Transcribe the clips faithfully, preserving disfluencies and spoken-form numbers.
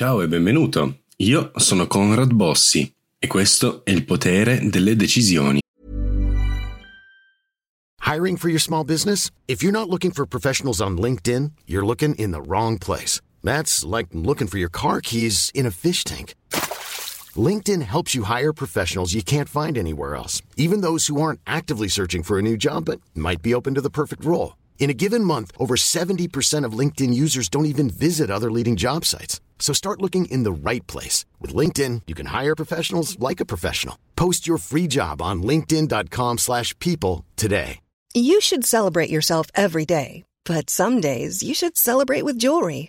Ciao e benvenuto. Io sono Conrad Bossi e questo è il potere delle decisioni. Hiring for your small business? If you're not looking for professionals on LinkedIn, you're looking in the wrong place. That's like looking for your car keys in a fish tank. LinkedIn helps you hire professionals you can't find anywhere else, even those who aren't actively searching for a new job but might be open to the perfect role. In a given month, over seventy percent of LinkedIn users don't even visit other leading job sites. So start looking in the right place. With LinkedIn, you can hire professionals like a professional. Post your free job on linkedin dot com slash people today. You should celebrate yourself every day, but some days you should celebrate with jewelry.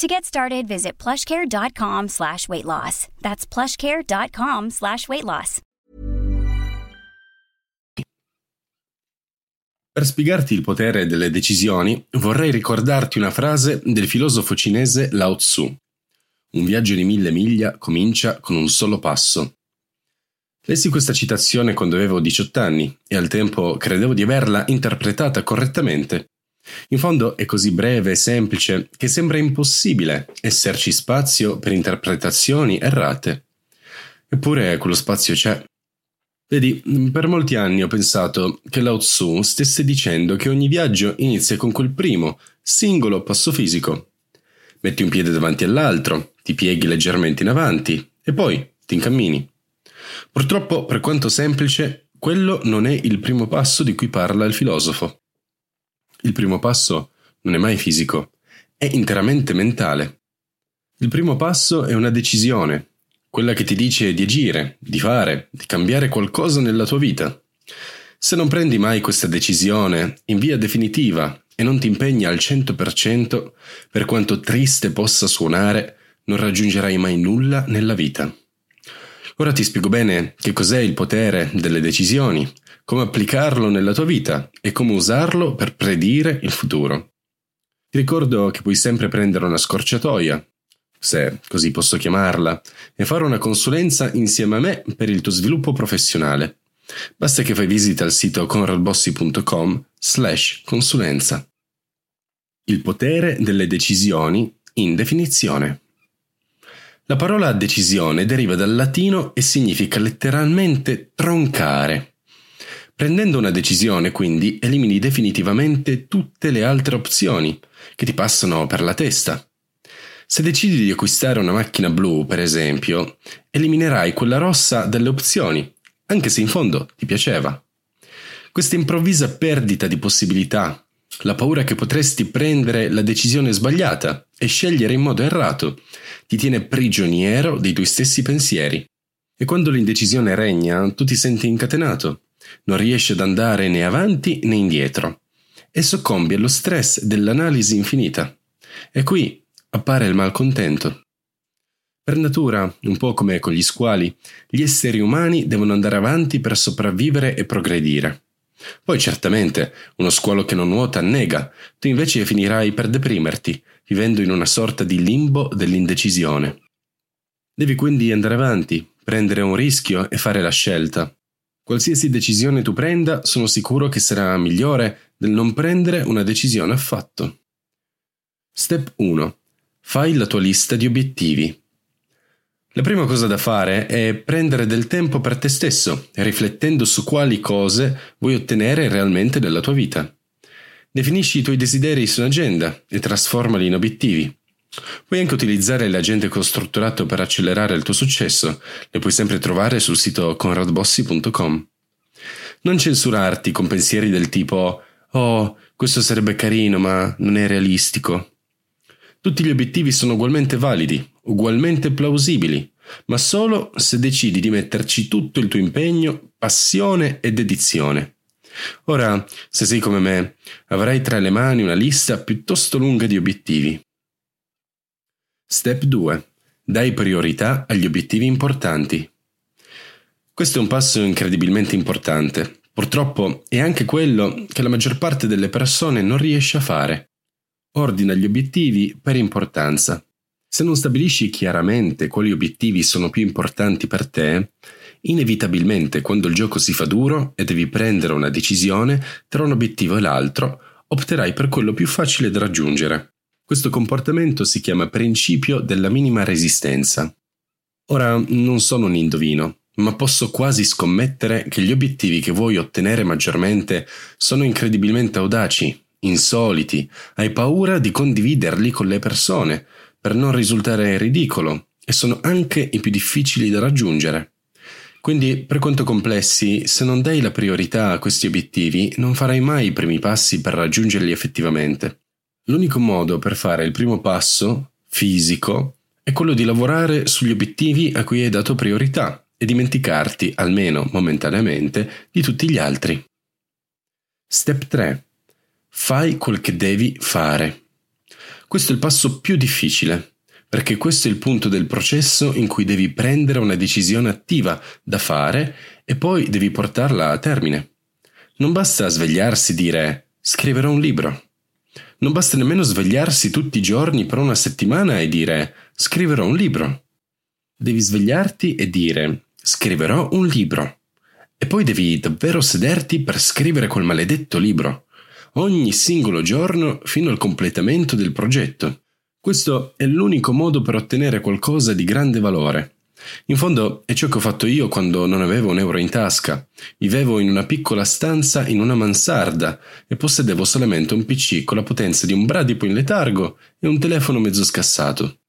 To get started, visit plush care dot com slash weight loss. That's plush care dot com slash weight loss. Per spiegarti il potere delle decisioni, vorrei ricordarti una frase del filosofo cinese Lao Tzu. Un viaggio di mille miglia comincia con un solo passo. Lessi questa citazione quando avevo diciotto anni e al tempo credevo di averla interpretata correttamente. In fondo è così breve e semplice che sembra impossibile esserci spazio per interpretazioni errate. Eppure quello spazio c'è. Vedi, per molti anni ho pensato che Lao Tzu stesse dicendo che ogni viaggio inizia con quel primo, singolo passo fisico. Metti un piede davanti all'altro, ti pieghi leggermente in avanti e poi ti incammini. Purtroppo, per quanto semplice, quello non è il primo passo di cui parla il filosofo. Il primo passo non è mai fisico, è interamente mentale. Il primo passo è una decisione, quella che ti dice di agire, di fare, di cambiare qualcosa nella tua vita. Se non prendi mai questa decisione in via definitiva e non ti impegni al cento per cento, per quanto triste possa suonare, non raggiungerai mai nulla nella vita. Ora ti spiego bene che cos'è il potere delle decisioni, come applicarlo nella tua vita e come usarlo per predire il futuro. Ti ricordo che puoi sempre prendere una scorciatoia, se così posso chiamarla, e fare una consulenza insieme a me per il tuo sviluppo professionale. Basta che fai visita al sito conrad bossi punto com slash consulenza. Il potere delle decisioni in definizione. La parola decisione deriva dal latino e significa letteralmente troncare. Prendendo una decisione, quindi, elimini definitivamente tutte le altre opzioni che ti passano per la testa. Se decidi di acquistare una macchina blu, per esempio, eliminerai quella rossa dalle opzioni, anche se in fondo ti piaceva. Questa improvvisa perdita di possibilità, la paura che potresti prendere la decisione sbagliata e scegliere in modo errato, ti tiene prigioniero dei tuoi stessi pensieri. E quando l'indecisione regna, tu ti senti incatenato, non riesci ad andare né avanti né indietro e soccombi allo stress dell'analisi infinita. E qui appare il malcontento. Per natura, un po' come con gli squali, gli esseri umani devono andare avanti per sopravvivere e progredire. Poi certamente, uno squalo che non nuota annega, tu invece finirai per deprimerti, vivendo in una sorta di limbo dell'indecisione. Devi quindi andare avanti, prendere un rischio e fare la scelta. Qualsiasi decisione tu prenda, sono sicuro che sarà migliore del non prendere una decisione affatto. Step uno. Fai la tua lista di obiettivi. La prima cosa da fare è prendere del tempo per te stesso, riflettendo su quali cose vuoi ottenere realmente dalla tua vita. Definisci i tuoi desideri su un'agenda e trasformali in obiettivi. Puoi anche utilizzare le agende che ho strutturato per accelerare il tuo successo, le puoi sempre trovare sul sito conrad bossi punto com. Non censurarti con pensieri del tipo «Oh, Questo sarebbe carino, ma non è realistico. Tutti gli obiettivi sono ugualmente validi, ugualmente plausibili, ma solo se decidi di metterci tutto il tuo impegno, passione e dedizione. Ora, se sei come me, avrai tra le mani una lista piuttosto lunga di obiettivi. Step due. Dai priorità agli obiettivi importanti. Questo è un passo incredibilmente importante. Purtroppo è anche quello che la maggior parte delle persone non riesce a fare. Ordina gli obiettivi per importanza. Se non stabilisci chiaramente quali obiettivi sono più importanti per te, inevitabilmente quando il gioco si fa duro e devi prendere una decisione tra un obiettivo e l'altro, opterai per quello più facile da raggiungere. Questo comportamento si chiama principio della minima resistenza. Ora, non sono un indovino, ma posso quasi scommettere che gli obiettivi che vuoi ottenere maggiormente sono incredibilmente audaci, insoliti, hai paura di condividerli con le persone, per non risultare ridicolo, e sono anche i più difficili da raggiungere. Quindi, per quanto complessi, se non dai la priorità a questi obiettivi, non farai mai i primi passi per raggiungerli effettivamente. L'unico modo per fare il primo passo, fisico, è quello di lavorare sugli obiettivi a cui hai dato priorità, e dimenticarti, almeno momentaneamente, di tutti gli altri. Step tre. Fai quel che devi fare. Questo è il passo più difficile, perché questo è il punto del processo in cui devi prendere una decisione attiva da fare e poi devi portarla a termine. Non basta svegliarsi e dire «scriverò un libro». Non basta nemmeno svegliarsi tutti i giorni per una settimana e dire «scriverò un libro». Devi svegliarti e dire «scriverò un libro» e poi devi davvero sederti per scrivere quel maledetto libro, ogni singolo giorno fino al completamento del progetto. Questo è l'unico modo per ottenere qualcosa di grande valore. In fondo è ciò che ho fatto io quando non avevo un euro in tasca. Vivevo in una piccola stanza in una mansarda e possedevo solamente un pi ci con la potenza di un bradipo in letargo e un telefono mezzo scassato.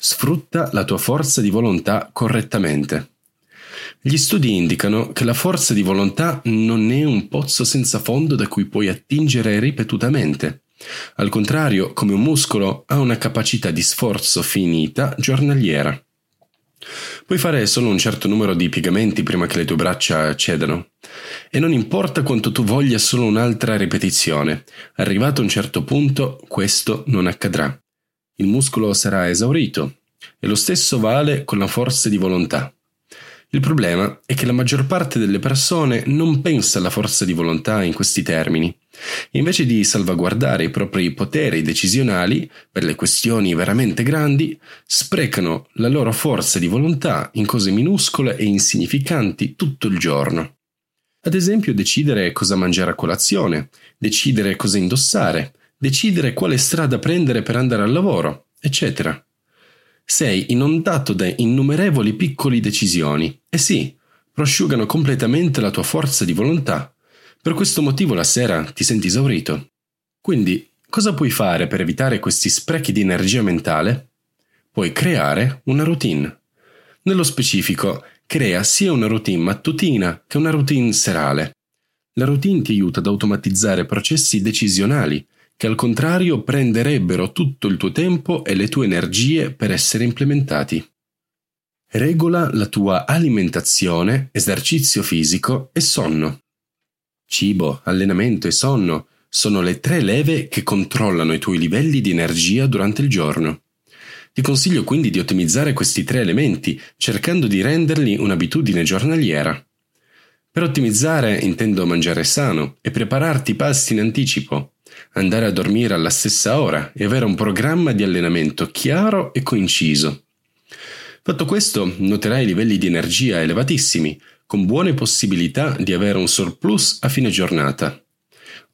Sfrutta la tua forza di volontà correttamente. Gli studi indicano che la forza di volontà non è un pozzo senza fondo da cui puoi attingere ripetutamente. Al contrario, come un muscolo, ha una capacità di sforzo finita giornaliera. Puoi fare solo un certo numero di piegamenti prima che le tue braccia cedano. E non importa quanto tu voglia solo un'altra ripetizione, arrivato a un certo punto questo non accadrà. Il muscolo sarà esaurito, e lo stesso vale con la forza di volontà. Il problema è che la maggior parte delle persone non pensa alla forza di volontà in questi termini, e invece di salvaguardare i propri poteri decisionali per le questioni veramente grandi, sprecano la loro forza di volontà in cose minuscole e insignificanti tutto il giorno. Ad esempio, decidere cosa mangiare a colazione, decidere cosa indossare, decidere quale strada prendere per andare al lavoro, eccetera. Sei inondato da innumerevoli piccole decisioni e sì, prosciugano completamente la tua forza di volontà. Per questo motivo la sera ti senti esaurito. Quindi, cosa puoi fare per evitare questi sprechi di energia mentale? Puoi creare una routine. Nello specifico, crea sia una routine mattutina che una routine serale. La routine ti aiuta ad automatizzare processi decisionali, che al contrario prenderebbero tutto il tuo tempo e le tue energie per essere implementati. Regola la tua alimentazione, esercizio fisico e sonno. Cibo, allenamento e sonno sono le tre leve che controllano i tuoi livelli di energia durante il giorno. Ti consiglio quindi di ottimizzare questi tre elementi, cercando di renderli un'abitudine giornaliera. Per ottimizzare intendo mangiare sano e prepararti pasti in anticipo, andare a dormire alla stessa ora e avere un programma di allenamento chiaro e coinciso. Fatto questo, noterai livelli di energia elevatissimi, con buone possibilità di avere un surplus a fine giornata.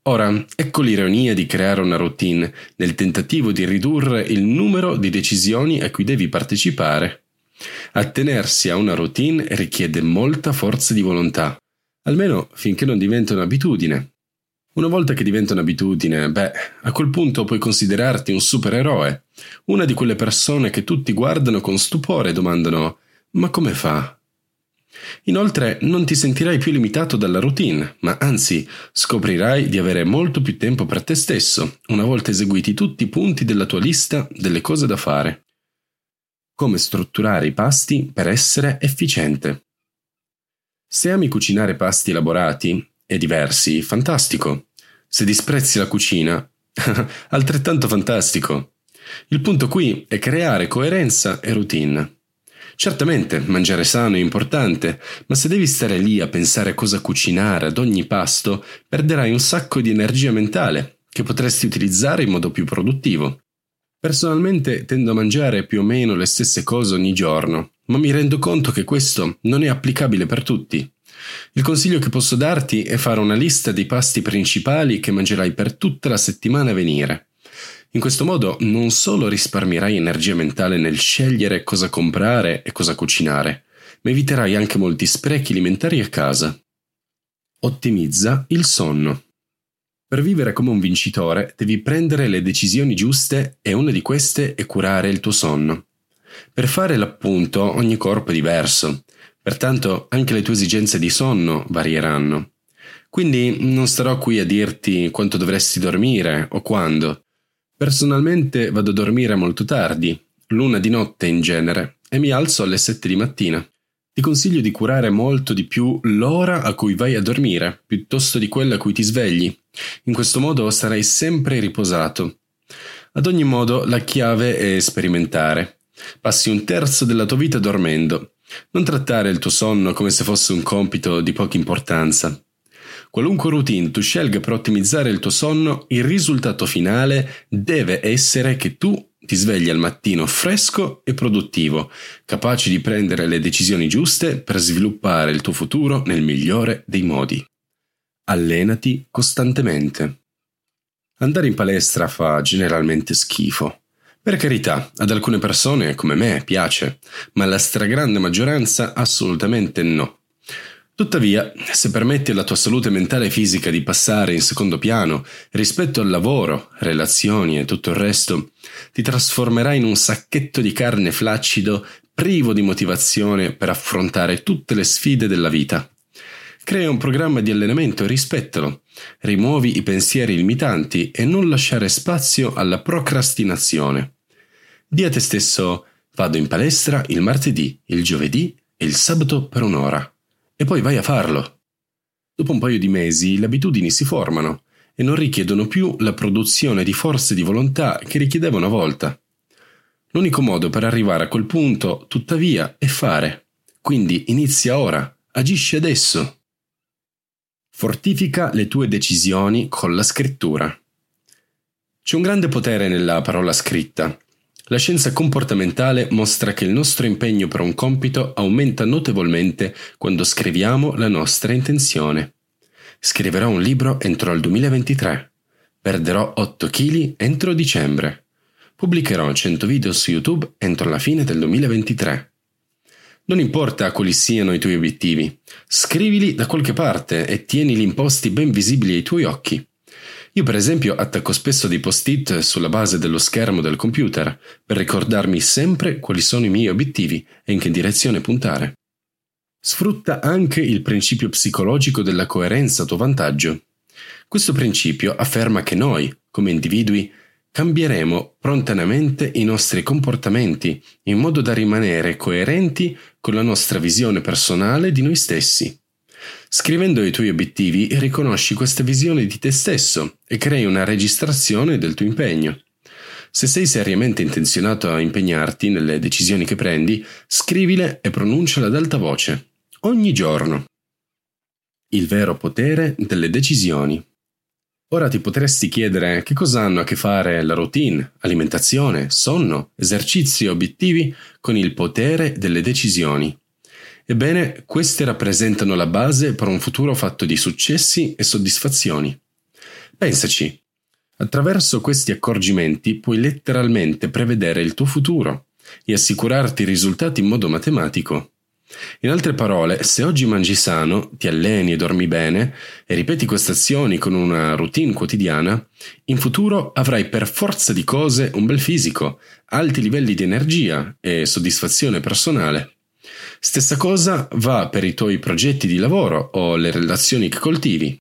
Ora, ecco l'ironia di creare una routine nel tentativo di ridurre il numero di decisioni a cui devi partecipare. Attenersi a una routine richiede molta forza di volontà, almeno finché non diventa un'abitudine. Una volta che diventa un'abitudine, beh, a quel punto puoi considerarti un supereroe, una di quelle persone che tutti guardano con stupore e domandano «ma come fa?». Inoltre non ti sentirai più limitato dalla routine, ma anzi scoprirai di avere molto più tempo per te stesso una volta eseguiti tutti i punti della tua lista delle cose da fare. Come strutturare i pasti per essere efficiente. Se ami cucinare pasti elaborati e diversi, fantastico. Se disprezzi la cucina, altrettanto fantastico. Il punto qui è creare coerenza e routine. Certamente, mangiare sano è importante, ma se devi stare lì a pensare a cosa cucinare ad ogni pasto, perderai un sacco di energia mentale che potresti utilizzare in modo più produttivo. Personalmente tendo a mangiare più o meno le stesse cose ogni giorno, ma mi rendo conto che questo non è applicabile per tutti. Il consiglio che posso darti è fare una lista dei pasti principali che mangerai per tutta la settimana a venire. In questo modo non solo risparmierai energia mentale nel scegliere cosa comprare e cosa cucinare, ma eviterai anche molti sprechi alimentari a casa. Ottimizza il sonno. Per vivere come un vincitore devi prendere le decisioni giuste e una di queste è curare il tuo sonno. Per fare l'appunto ogni corpo è diverso, pertanto anche le tue esigenze di sonno varieranno. Quindi non starò qui a dirti quanto dovresti dormire o quando. Personalmente vado a dormire molto tardi, l'una di notte in genere, e mi alzo alle sette di mattina. Ti consiglio di curare molto di più l'ora a cui vai a dormire, piuttosto di quella a cui ti svegli. In questo modo sarai sempre riposato. Ad ogni modo, la chiave è sperimentare. Passi un terzo della tua vita dormendo. Non trattare il tuo sonno come se fosse un compito di poca importanza. Qualunque routine tu scelga per ottimizzare il tuo sonno, il risultato finale deve essere che tu ti svegli al mattino fresco e produttivo, capace di prendere le decisioni giuste per sviluppare il tuo futuro nel migliore dei modi. Allenati costantemente. Andare in palestra fa generalmente schifo. Per carità, ad alcune persone come me piace, ma alla stragrande maggioranza assolutamente no. Tuttavia, se permetti alla tua salute mentale e fisica di passare in secondo piano rispetto al lavoro, relazioni e tutto il resto, ti trasformerai in un sacchetto di carne flaccido, privo di motivazione per affrontare tutte le sfide della vita. Crea un programma di allenamento e rispettalo. Rimuovi i pensieri limitanti e non lasciare spazio alla procrastinazione. Dì a te stesso: vado in palestra il martedì, il giovedì e il sabato per un'ora. E poi vai a farlo. Dopo un paio di mesi le abitudini si formano e non richiedono più la produzione di forze di volontà che richiedeva una volta. L'unico modo per arrivare a quel punto, tuttavia, è fare. Quindi inizia ora, agisci adesso. Fortifica le tue decisioni con la scrittura. C'è un grande potere nella parola scritta. La scienza comportamentale mostra che il nostro impegno per un compito aumenta notevolmente quando scriviamo la nostra intenzione. Scriverò un libro entro il duemilaventitré. Perderò otto chili entro dicembre. Pubblicherò cento video su YouTube entro la fine del duemilaventitré. Non importa quali siano i tuoi obiettivi, scrivili da qualche parte e tienili imposti ben visibili ai tuoi occhi. Io per esempio attacco spesso dei post-it sulla base dello schermo del computer per ricordarmi sempre quali sono i miei obiettivi e in che direzione puntare. Sfrutta anche il principio psicologico della coerenza a tuo vantaggio. Questo principio afferma che noi, come individui, cambieremo prontamente i nostri comportamenti in modo da rimanere coerenti con la nostra visione personale di noi stessi. Scrivendo i tuoi obiettivi riconosci questa visione di te stesso e crei una registrazione del tuo impegno. Se sei seriamente intenzionato a impegnarti nelle decisioni che prendi, scrivile e pronunciala ad alta voce, ogni giorno. Il vero potere delle decisioni. Ora ti potresti chiedere che cosa hanno a che fare la routine, alimentazione, sonno, esercizi e obiettivi con il potere delle decisioni. Ebbene, queste rappresentano la base per un futuro fatto di successi e soddisfazioni. Pensaci, attraverso questi accorgimenti puoi letteralmente prevedere il tuo futuro e assicurarti i risultati in modo matematico. In altre parole, se oggi mangi sano, ti alleni e dormi bene e ripeti queste azioni con una routine quotidiana, in futuro avrai per forza di cose un bel fisico, alti livelli di energia e soddisfazione personale. Stessa cosa va per i tuoi progetti di lavoro o le relazioni che coltivi.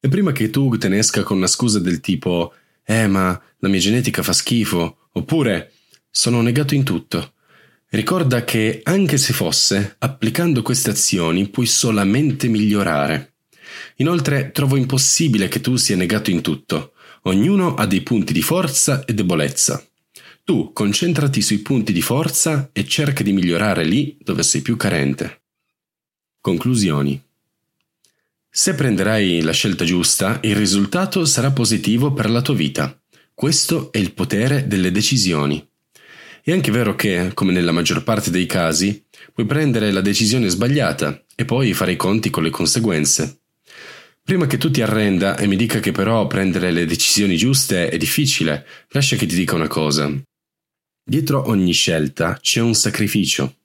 E prima che tu te ne esca con una scusa del tipo «Eh, ma la mia genetica fa schifo» oppure «Sono negato in tutto», ricorda che anche se fosse, applicando queste azioni puoi solamente migliorare. Inoltre, trovo impossibile che tu sia negato in tutto. Ognuno ha dei punti di forza e debolezza. Tu concentrati sui punti di forza e cerca di migliorare lì dove sei più carente. Conclusioni. Se prenderai la scelta giusta, il risultato sarà positivo per la tua vita. Questo è il potere delle decisioni. È anche vero che, come nella maggior parte dei casi, puoi prendere la decisione sbagliata e poi fare i conti con le conseguenze. Prima che tu ti arrenda e mi dica che però prendere le decisioni giuste è difficile, lascia che ti dica una cosa. Dietro ogni scelta c'è un sacrificio.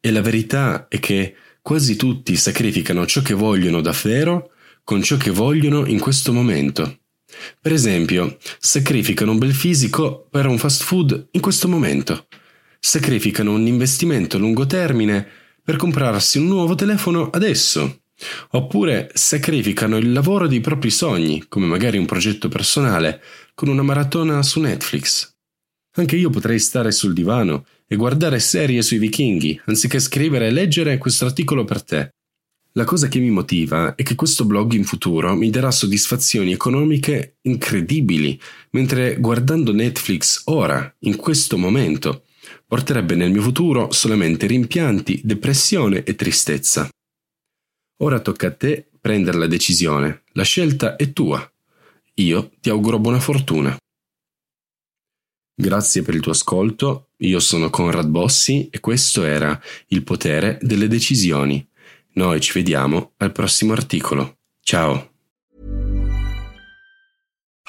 E la verità è che quasi tutti sacrificano ciò che vogliono davvero con ciò che vogliono in questo momento. Per esempio, sacrificano un bel fisico per un fast food in questo momento. Sacrificano un investimento a lungo termine per comprarsi un nuovo telefono adesso. Oppure sacrificano il lavoro dei propri sogni, come magari un progetto personale, con una maratona su Netflix. Anche io potrei stare sul divano e guardare serie sui vichinghi, anziché scrivere e leggere questo articolo per te. La cosa che mi motiva è che questo blog in futuro mi darà soddisfazioni economiche incredibili, mentre guardando Netflix ora, in questo momento, porterebbe nel mio futuro solamente rimpianti, depressione e tristezza. Ora tocca a te prendere la decisione, la scelta è tua. Io ti auguro buona fortuna. Grazie per il tuo ascolto, io sono Conrad Bossi e questo era Il potere delle decisioni. Noi ci vediamo al prossimo articolo. Ciao.